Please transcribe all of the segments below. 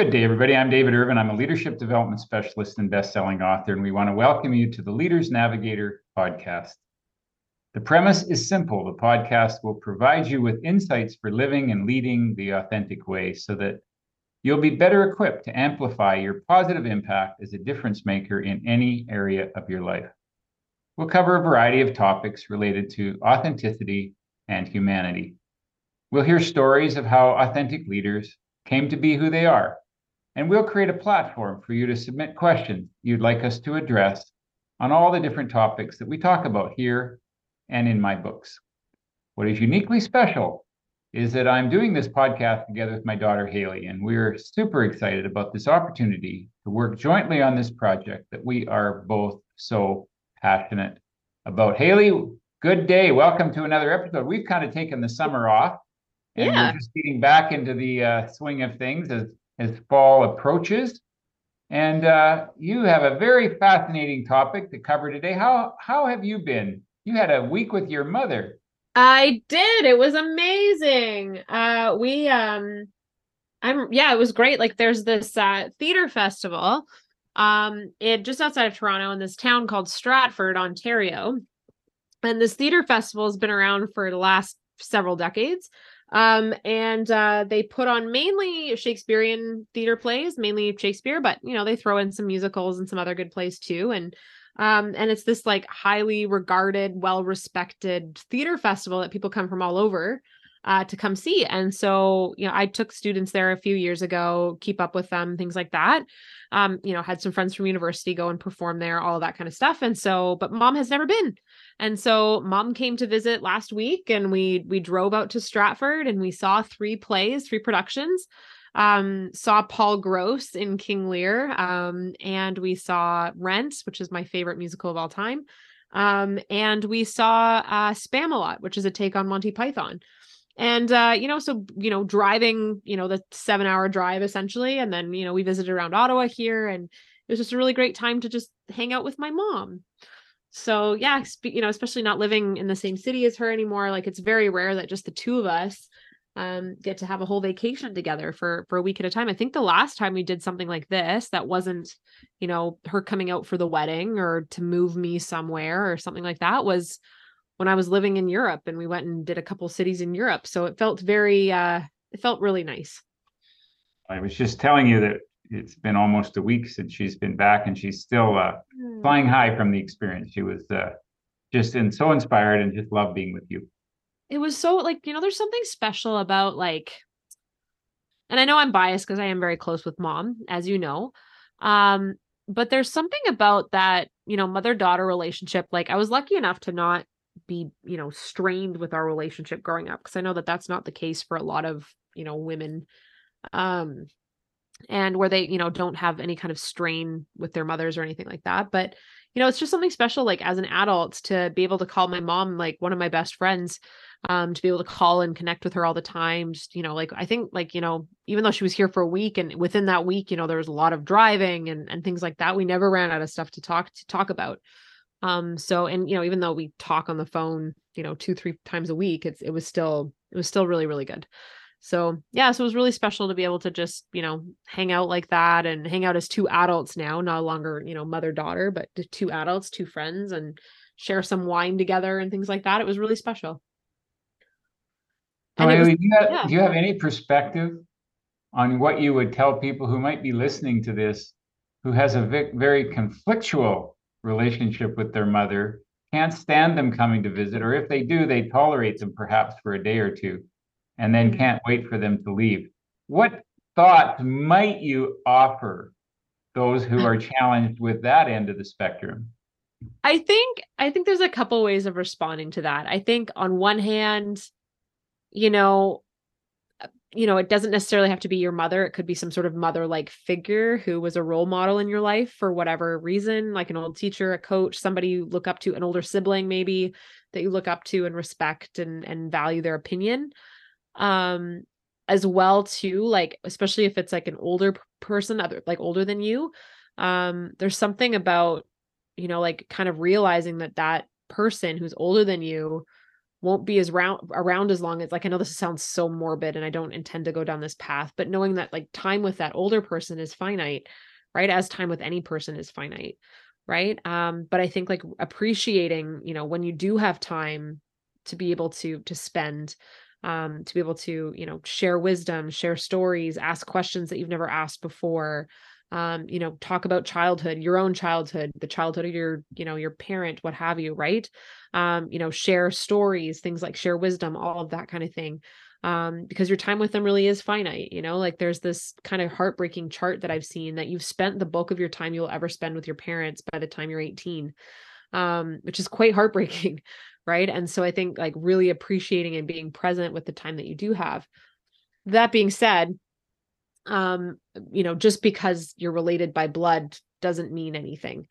Good day, everybody. I'm David Irvine. I'm a leadership development specialist and best-selling author, and we want to welcome you to the Leader's Navigator podcast. The premise is simple. The podcast will provide you with insights for living and leading the authentic way so that you'll be better equipped to amplify your positive impact as a difference maker in any area of your life. We'll cover a variety of topics related to authenticity and humanity. We'll hear stories of how authentic leaders came to be who they are, and we'll create a platform for you to submit questions you'd like us to address on all the different topics that we talk about here and in my books. What is uniquely special is that I'm doing this podcast together with my daughter, Haley, and we're super excited about this opportunity to work jointly on this project that we are both so passionate about. Haley, good day. Welcome to another episode. We've kind of taken the summer off, and we're just getting back into the swing of things as fall approaches. And you have a very fascinating topic to cover today. How have you been? You had a week with your mother. I did. It was amazing. It was great. Like, there's this theater festival just outside of Toronto in this town called Stratford, Ontario. And this theater festival has been around for the last several decades. And they put on mainly Shakespearean theater plays, mainly Shakespeare, but you know, they throw in some musicals and some other good plays too. And it's this like highly regarded, well-respected theater festival that people come from all over, to come see. And so, you know, I took students there a few years ago, keep up with them, things like that. Had some friends from university go and perform there, all that kind of stuff. And so, but mom has never been. And so mom came to visit last week, and we drove out to Stratford, and we saw three productions, saw Paul Gross in King Lear, and we saw Rent, which is my favorite musical of all time. And we saw Spamalot, which is a take on Monty Python. And, driving, the 7-hour drive essentially. And then, we visited around Ottawa here, and it was just a really great time to just hang out with my mom. So yeah, especially not living in the same city as her anymore. Like, it's very rare that just the two of us get to have a whole vacation together for a week at a time. I think the last time we did something like this, that wasn't, her coming out for the wedding or to move me somewhere or something like that, was when I was living in Europe, and we went and did a couple cities in Europe. So it felt it felt really nice. I was just telling you that it's been almost a week since she's been back, and she's still flying high from the experience. She was so inspired and just loved being with you. It was so, there's something special about, and I know I'm biased because I am very close with mom, as you know, but there's something about that, mother-daughter relationship. Like, I was lucky enough to not be, strained with our relationship growing up, because I know that that's not the case for a lot of, women, and where they, don't have any kind of strain with their mothers or anything like that. But, it's just something special, like as an adult, to be able to call my mom, like one of my best friends, to be able to call and connect with her all the time. Just, I think even though she was here for a week, and within that week, there was a lot of driving and things like that. We never ran out of stuff to talk about. Even though we talk on the phone, 2-3 times a week, it was still really, really good. So it was really special to be able to just, hang out like that, and hang out as two adults now, no longer, mother, daughter, but two adults, two friends, and share some wine together and things like that. It was really special. So, Haley, do you have any perspective on what you would tell people who might be listening to this, who has a very conflictual relationship with their mother, can't stand them coming to visit, or if they do, they tolerate them perhaps for a day or two, and then can't wait for them to leave? What thoughts might you offer those who are challenged with that end of the spectrum? I think there's a couple ways of responding to that. I think on one hand, it doesn't necessarily have to be your mother. It could be some sort of mother-like figure who was a role model in your life for whatever reason, like an old teacher, a coach, somebody you look up to, an older sibling maybe that you look up to and respect and value their opinion. As well too, especially if it's an older person, older than you, there's something about, kind of realizing that person who's older than you won't be as around as long as, like, I know this sounds so morbid and I don't intend to go down this path, but knowing that like time with that older person is finite, right? As time with any person is finite, right? But I think like appreciating, you know, when you do have time to be able to spend, to be able to, you know, share wisdom, share stories, ask questions that you've never asked before, you know, talk about childhood, your own childhood, the childhood of your, you know, your parent, what have you, right? You know, share stories, things like share wisdom, all of that kind of thing. Because your time with them really is finite, you know, like there's this kind of heartbreaking chart that I've seen that you've spent the bulk of your time you'll ever spend with your parents by the time you're 18, which is quite heartbreaking, right? And so I think like really appreciating and being present with the time that you do have. That being said, you know, just because you're related by blood doesn't mean anything,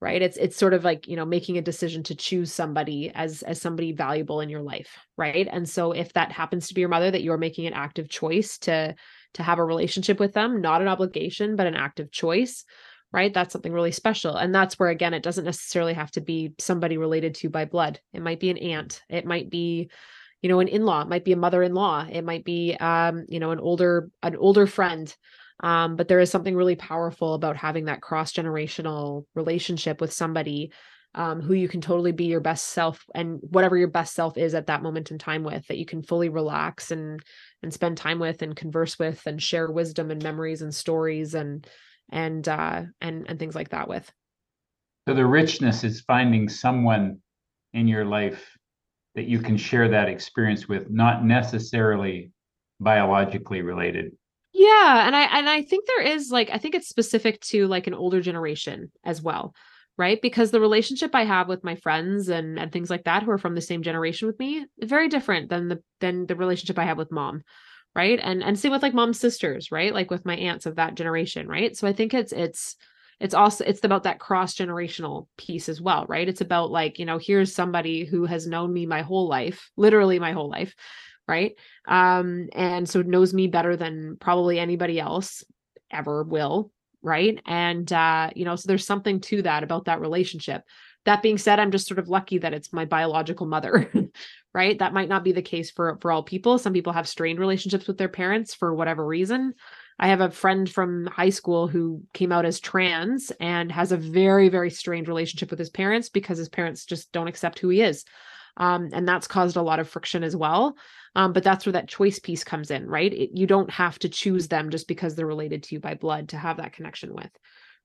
right? It's sort of like, you know, making a decision to choose somebody as somebody valuable in your life, right? And so if that happens to be your mother, that you're making an active choice to have a relationship with them, not an obligation, but an active choice, right? That's something really special. And that's where, again, it doesn't necessarily have to be somebody related to by blood. It might be an aunt. It might be, you know, an in-law. It might be a mother-in-law. It might be, you know, an older friend. But there is something really powerful about having that cross-generational relationship with somebody who you can totally be your best self, and whatever your best self is at that moment in time with, that you can fully relax and spend time with and converse with and share wisdom and memories and stories and things like that with. So the richness is finding someone in your life that you can share that experience with, not necessarily biologically related. Yeah. And I think there is like, I think it's specific to like an older generation as well, right? Because the relationship I have with my friends and things like that who are from the same generation with me, very different than the relationship I have with mom, right? And same with like mom's sisters, right? Like with my aunts of that generation, right? So I think it's also about that cross-generational piece as well, right? It's about like, you know, here's somebody who has known me my whole life, literally my whole life, right? And so knows me better than probably anybody else ever will, right? And, you know, so there's something to that about that relationship. That being said, I'm just sort of lucky that it's my biological mother, right? That might not be the case for all people. Some people have strained relationships with their parents for whatever reason. I have a friend from high school who came out as trans and has a very, very strained relationship with his parents because his parents just don't accept who he is. And that's caused a lot of friction as well. But that's where that choice piece comes in, right? You don't have to choose them just because they're related to you by blood to have that connection with,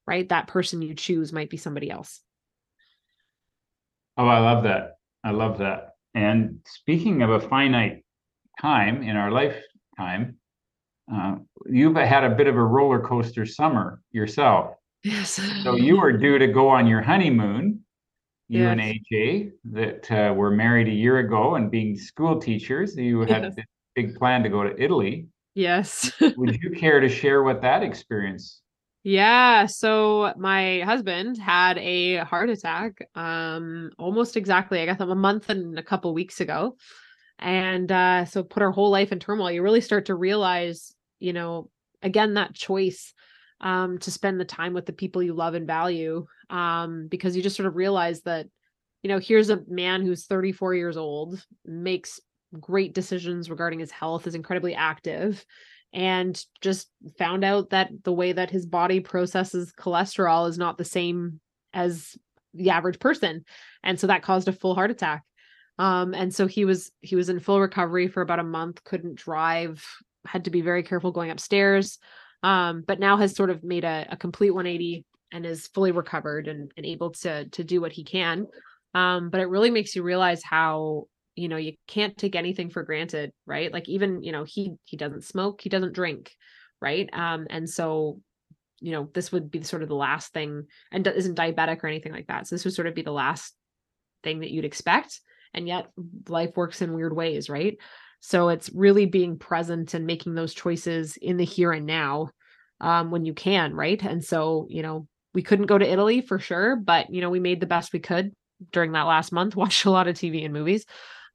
right? That person you choose might be somebody else. Oh, I love that. I love that. And speaking of a finite time in our lifetime, you've had a bit of a roller coaster summer yourself. Yes. So you were due to go on your honeymoon, you and AJ, that were married a year ago, and being school teachers, you had a big plan to go to Italy. Yes. Would you care to share what that experience? Yeah. So my husband had a heart attack almost exactly, I guess, a month and a couple weeks ago. And so put our whole life in turmoil. You really start to realize, you know, again, that choice to spend the time with the people you love and value, because you just sort of realize that, you know, here's a man who's 34 years old, makes great decisions regarding his health, is incredibly active, and just found out that the way that his body processes cholesterol is not the same as the average person. And so that caused a full heart attack. And so he was in full recovery for about a month, couldn't drive, had to be very careful going upstairs. But now has sort of made a complete 180 and is fully recovered and able to do what he can. But it really makes you realize how, you know, you can't take anything for granted, right? Like even, you know, he doesn't smoke, he doesn't drink, right? And so, you know, this would be sort of the last thing, and isn't diabetic or anything like that. So this would sort of be the last thing that you'd expect. And yet life works in weird ways, right? So it's really being present and making those choices in the here and now when you can, right? And so, you know, we couldn't go to Italy for sure, but, you know, we made the best we could during that last month, watched a lot of TV and movies.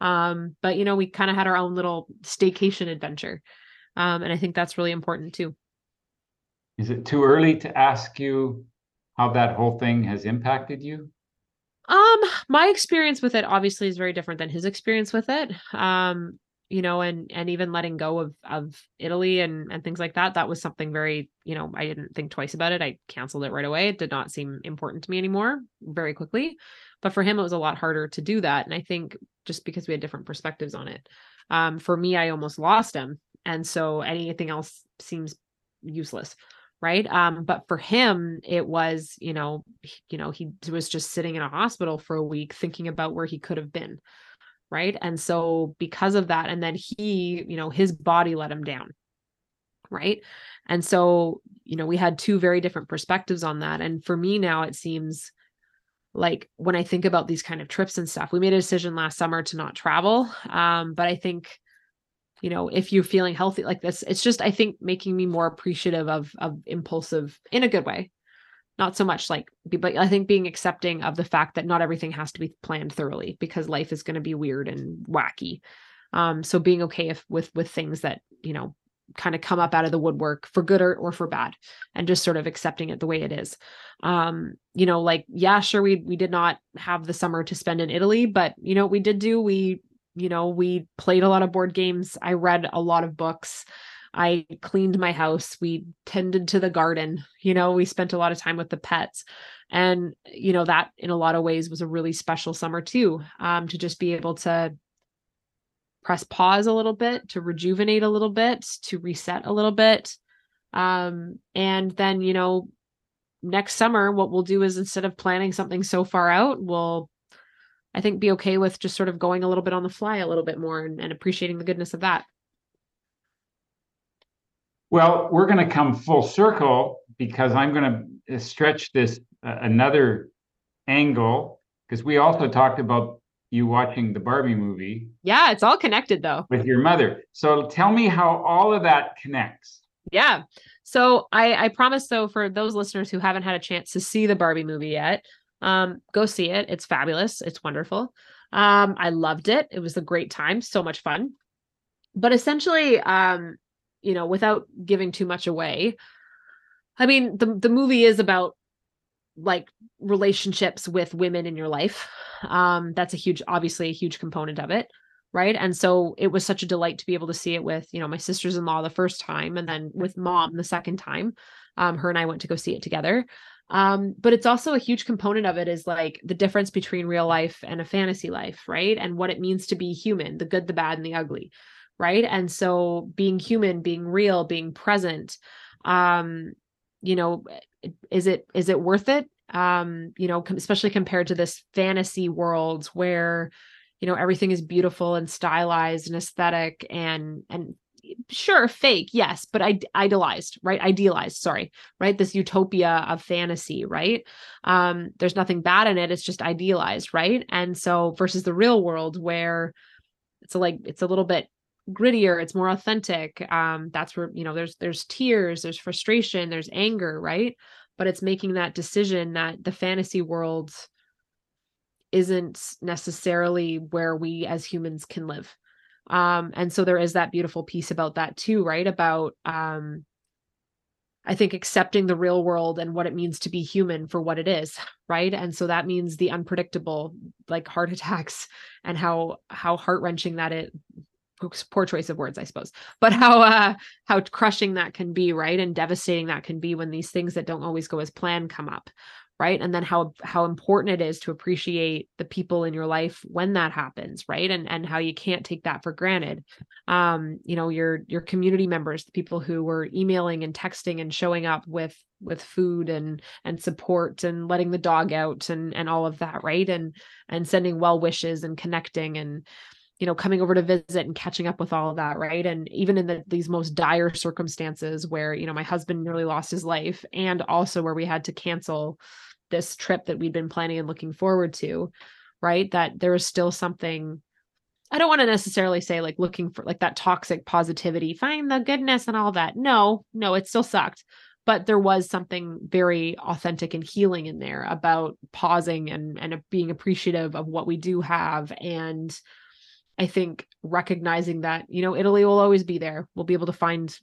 But, you know, we kind of had our own little staycation adventure. And I think that's really important too. Is it too early to ask you how that whole thing has impacted you? My experience with it obviously is very different than his experience with it. And even letting go of Italy and things like that, that was something very, I didn't think twice about it. I canceled it right away. It did not seem important to me anymore very quickly, but for him, it was a lot harder to do that. And I think just because we had different perspectives on it, for me, I almost lost him. And so anything else seems useless. Right. But for him, it was, he was just sitting in a hospital for a week thinking about where he could have been. Right. And so because of that, and then he, his body let him down. Right. And so, we had two very different perspectives on that. And for me now, it seems like when I think about these kind of trips and stuff, we made a decision last summer to not travel. But I think, if you're feeling healthy like this, it's just, I think, making me more appreciative of impulsive in a good way. Not so much but I think being accepting of the fact that not everything has to be planned thoroughly because life is going to be weird and wacky. So being okay with things that, kind of come up out of the woodwork for good or for bad, and just sort of accepting it the way it is. We did not have the summer to spend in Italy, but we played a lot of board games. I read a lot of books. I cleaned my house. We tended to the garden. We spent a lot of time with the pets, and, that in a lot of ways was a really special summer too, to just be able to press pause a little bit, to rejuvenate a little bit, to reset a little bit. And then, next summer, what we'll do is instead of planning something so far out, we'll, I think, be okay with just sort of going a little bit on the fly a little bit more and appreciating the goodness of that. Well, we're going to come full circle because I'm going to stretch this another angle, because we also talked about you watching the Barbie movie. Yeah, it's all connected though. With your mother. So tell me how all of that connects. Yeah. So I promise though, for those listeners who haven't had a chance to see the Barbie movie yet, go see it. It's fabulous. It's wonderful. I loved it. It was a great time. So much fun. But essentially, without giving too much away, I mean, the movie is about relationships with women in your life. That's obviously a huge component of it. Right. And so it was such a delight to be able to see it with, my sisters-in-law the first time, and then with Mom the second time. Her and I went to go see it together. But it's also a huge component of it is the difference between real life and a fantasy life, right? And what it means to be human, the good, the bad, and the ugly, right? And so being human, being real, being present, is it worth it? Especially compared to this fantasy world where, everything is beautiful and stylized and aesthetic and sure, fake, yes, but idealized, right? Idealized, sorry, right? This utopia of fantasy, right? There's nothing bad in it. It's just idealized, right? And so versus the real world where it's a little bit grittier, it's more authentic. That's where, there's tears, there's frustration, there's anger, right? But it's making that decision that the fantasy world isn't necessarily where we as humans can live. And so there is that beautiful piece about that too, right? About, I think, accepting the real world and what it means to be human for what it is. Right. And so that means the unpredictable, heart attacks, and how heart-wrenching that is. Poor choice of words, I suppose, but how crushing that can be. Right. And devastating that can be when these things that don't always go as planned come up. Right. And then how important it is to appreciate the people in your life when that happens. Right. And how you can't take that for granted. Your community members, the people who were emailing and texting and showing up with food and support and letting the dog out and all of that. Right. And sending well wishes and connecting and, coming over to visit and catching up with all of that. Right. And even in these most dire circumstances where, my husband nearly lost his life, and also where we had to cancel this trip that we'd been planning and looking forward to, right. That there is still something, I don't want to necessarily say looking for that toxic positivity, find the goodness and all that. No, it still sucked, but there was something very authentic and healing in there about pausing and being appreciative of what we do have. And I think recognizing that, Italy will always be there. We'll be able to find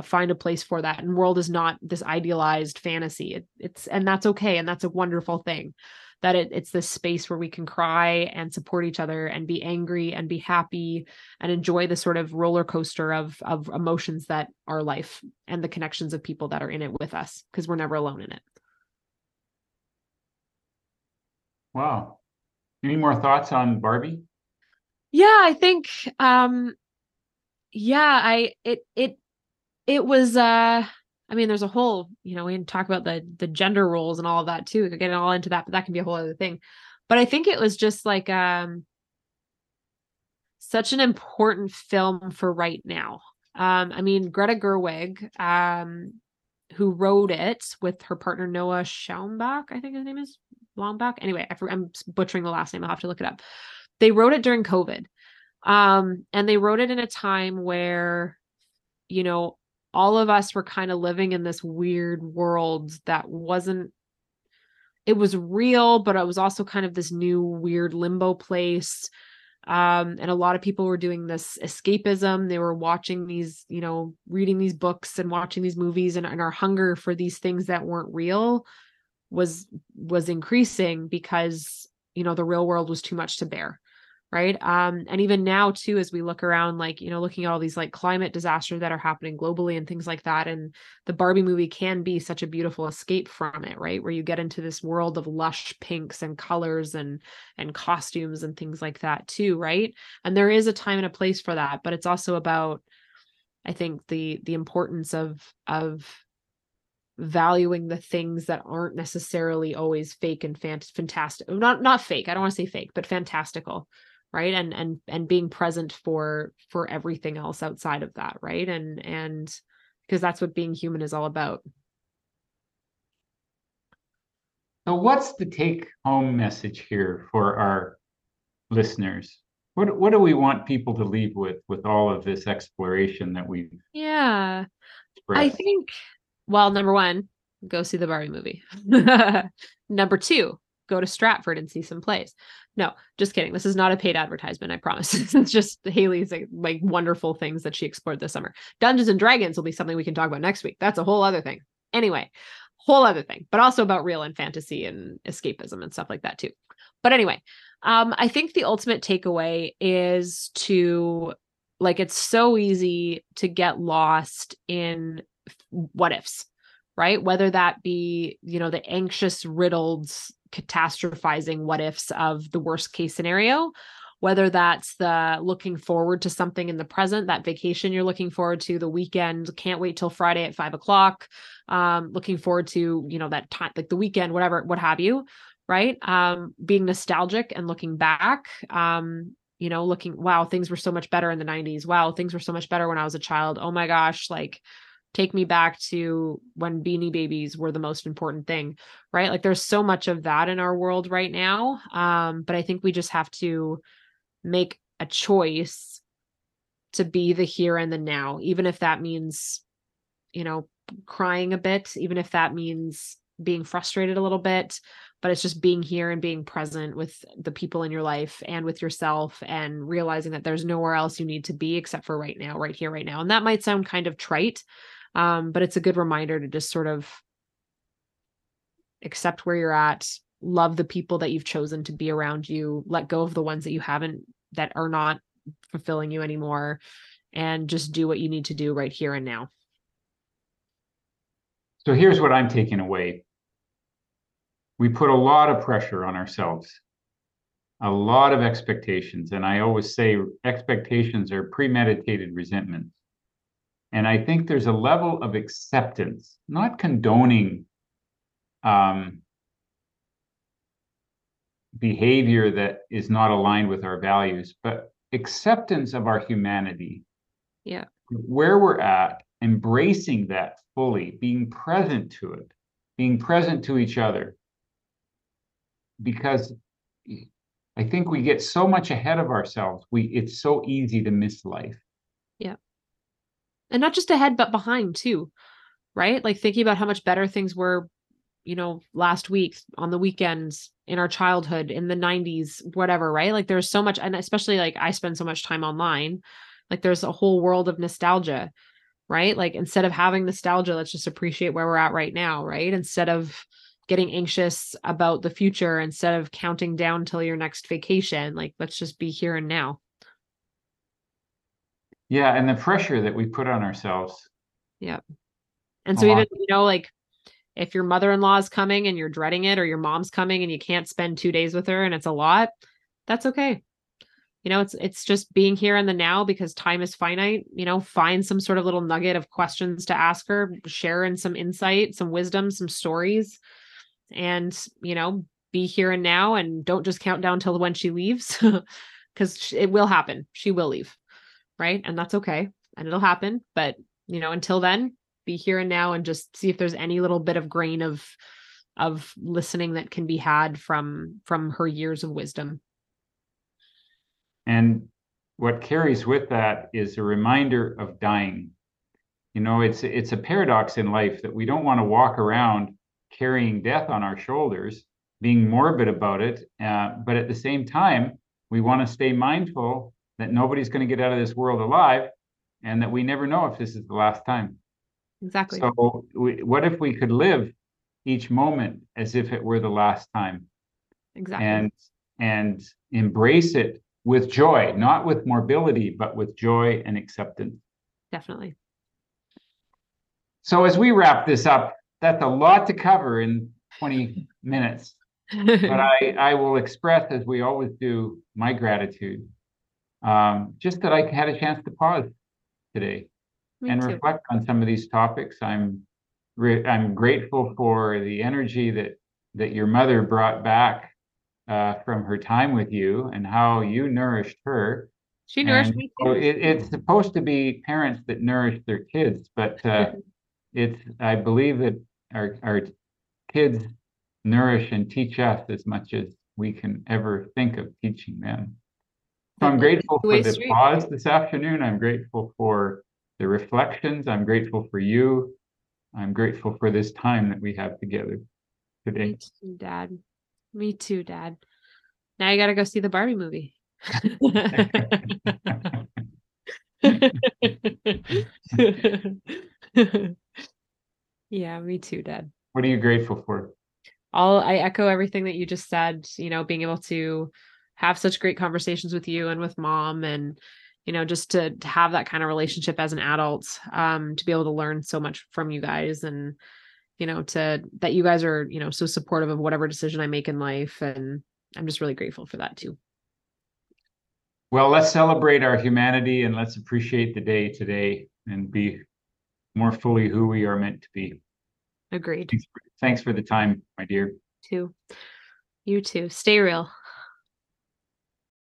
find a place for that. And world is not this idealized fantasy. It's, and that's okay. And that's a wonderful thing, that it's this space where we can cry and support each other and be angry and be happy and enjoy the sort of roller coaster of emotions that are life and the connections of people that are in it with us, because we're never alone in it. Wow. Any more thoughts on Barbie? Yeah, I think, it was, I mean, there's a whole, you know, we can talk about the gender roles and all of that too. We could get all into that, but that can be a whole other thing. But I think it was just like, such an important film for right now. I mean, Greta Gerwig, who wrote it with her partner, Noah Baumbach, I think his name is Baumbach. Anyway, I'm butchering the last name. I'll have to look it up. They wrote it during COVID. And they wrote it in a time where, you know, all of us were kind of living in this weird world that wasn't, it was real, but it was also kind of this new weird limbo place. And a lot of people were doing this escapism. They were watching these, you know, reading these books and watching these movies, and our hunger for these things that weren't real was increasing because, you know, the real world was too much to bear. Right. And even now too, as we look around, like, you know, looking at all these like climate disasters that are happening globally and things like that. And the Barbie movie can be such a beautiful escape from it, right? Where you get into this world of lush pinks and colors and costumes and things like that too. Right. And there is a time and a place for that, but it's also about, I think, the importance of valuing the things that aren't necessarily always fake and fantastic, not fake. I don't want to say fake, but fantastical. Right. And being present for everything else outside of that. Right. And because that's what being human is all about. So what's the take home message here for our listeners? What do we want people to leave with all of this exploration that we've expressed? I think, well, number one, go see the Barbie movie. Number two, go to Stratford and see some plays. No, just kidding. This is not a paid advertisement. I promise. It's just Haley's like wonderful things that she explored this summer. Dungeons and Dragons will be something we can talk about next week. That's a whole other thing. Anyway, whole other thing, but also about real and fantasy and escapism and stuff like that too. But anyway, I think the ultimate takeaway is to, like, it's so easy to get lost in what ifs, right? Whether that be, you know, the anxious, riddled, catastrophizing what ifs of the worst case scenario, whether that's the looking forward to something in the present, that vacation you're looking forward to, the weekend, can't wait till Friday at 5:00, looking forward to, you know, that time, like the weekend, whatever, what have you, right? Being nostalgic and looking back, you know, looking, wow, things were so much better in the 90s. Wow, things were so much better when I was a child. Oh my gosh, like, take me back to when Beanie Babies were the most important thing, right? Like, there's so much of that in our world right now. But I think we just have to make a choice to be the here and the now, even if that means, you know, crying a bit, even if that means being frustrated a little bit, but it's just being here and being present with the people in your life and with yourself and realizing that there's nowhere else you need to be except for right now, right here, right now. And that might sound kind of trite, but it's a good reminder to just sort of accept where you're at, love the people that you've chosen to be around you, let go of the ones that you haven't, that are not fulfilling you anymore, and just do what you need to do right here and now. So here's what I'm taking away. We put a lot of pressure on ourselves, a lot of expectations. And I always say expectations are premeditated resentments. And I think there's a level of acceptance, not condoning behavior that is not aligned with our values, but acceptance of our humanity. Yeah. Where we're at, embracing that fully, being present to it, being present to each other. Because I think we get so much ahead of ourselves. It's so easy to miss life. Yeah. And not just ahead, but behind too, right? Like thinking about how much better things were, you know, last week, on the weekends, in our childhood, in the 90s, whatever, right? Like there's so much, and especially like I spend so much time online, like there's a whole world of nostalgia, right? Like, instead of having nostalgia, let's just appreciate where we're at right now, right? Instead of getting anxious about the future, instead of counting down till your next vacation, like, let's just be here and now. Yeah. And the pressure that we put on ourselves. Yeah. And so even, you know, like, if your mother-in-law is coming and you're dreading it, or your mom's coming and you can't spend 2 days with her and it's a lot, that's okay. You know, it's just being here in the now, because time is finite. You know, find some sort of little nugget of questions to ask her, share in some insight, some wisdom, some stories, and, you know, be here and now, and don't just count down till when she leaves, because it will happen. She will leave. Right. And that's okay. And it'll happen. But, you know, until then, be here and now, and just see if there's any little bit of grain of listening that can be had from her years of wisdom. And what carries with that is a reminder of dying. You know, it's a paradox in life that we don't want to walk around carrying death on our shoulders, being morbid about it. But at the same time, we want to stay mindful that nobody's going to get out of this world alive, and that we never know if this is the last time. Exactly. So what if we could live each moment as if it were the last time? Exactly. And embrace it with joy, not with morbidity, but with joy and acceptance. Definitely. So as we wrap this up, that's a lot to cover in 20 minutes. But I will express, as we always do, my gratitude. Just that I had a chance to pause today. Me too. Reflect on some of these topics. I'm grateful for the energy that your mother brought back from her time with you, and how you nourished her. She nourished me too. So it's supposed to be parents that nourish their kids, but I believe that our kids nourish and teach us as much as we can ever think of teaching them. So I'm grateful for the pause this afternoon. I'm grateful for the reflections. I'm grateful for you. I'm grateful for this time that we have together today. Me too, Dad. Now you got to go see the Barbie movie. Yeah, me too, Dad. What are you grateful for? I echo everything that you just said, you know, being able to have such great conversations with you and with Mom, and, you know, just to have that kind of relationship as an adult, to be able to learn so much from you guys, and, you know, that you guys are, you know, so supportive of whatever decision I make in life. And I'm just really grateful for that too. Well, let's celebrate our humanity, and let's appreciate the day today, and be more fully who we are meant to be. Agreed. Thanks for the time, my dear. You too. Stay real.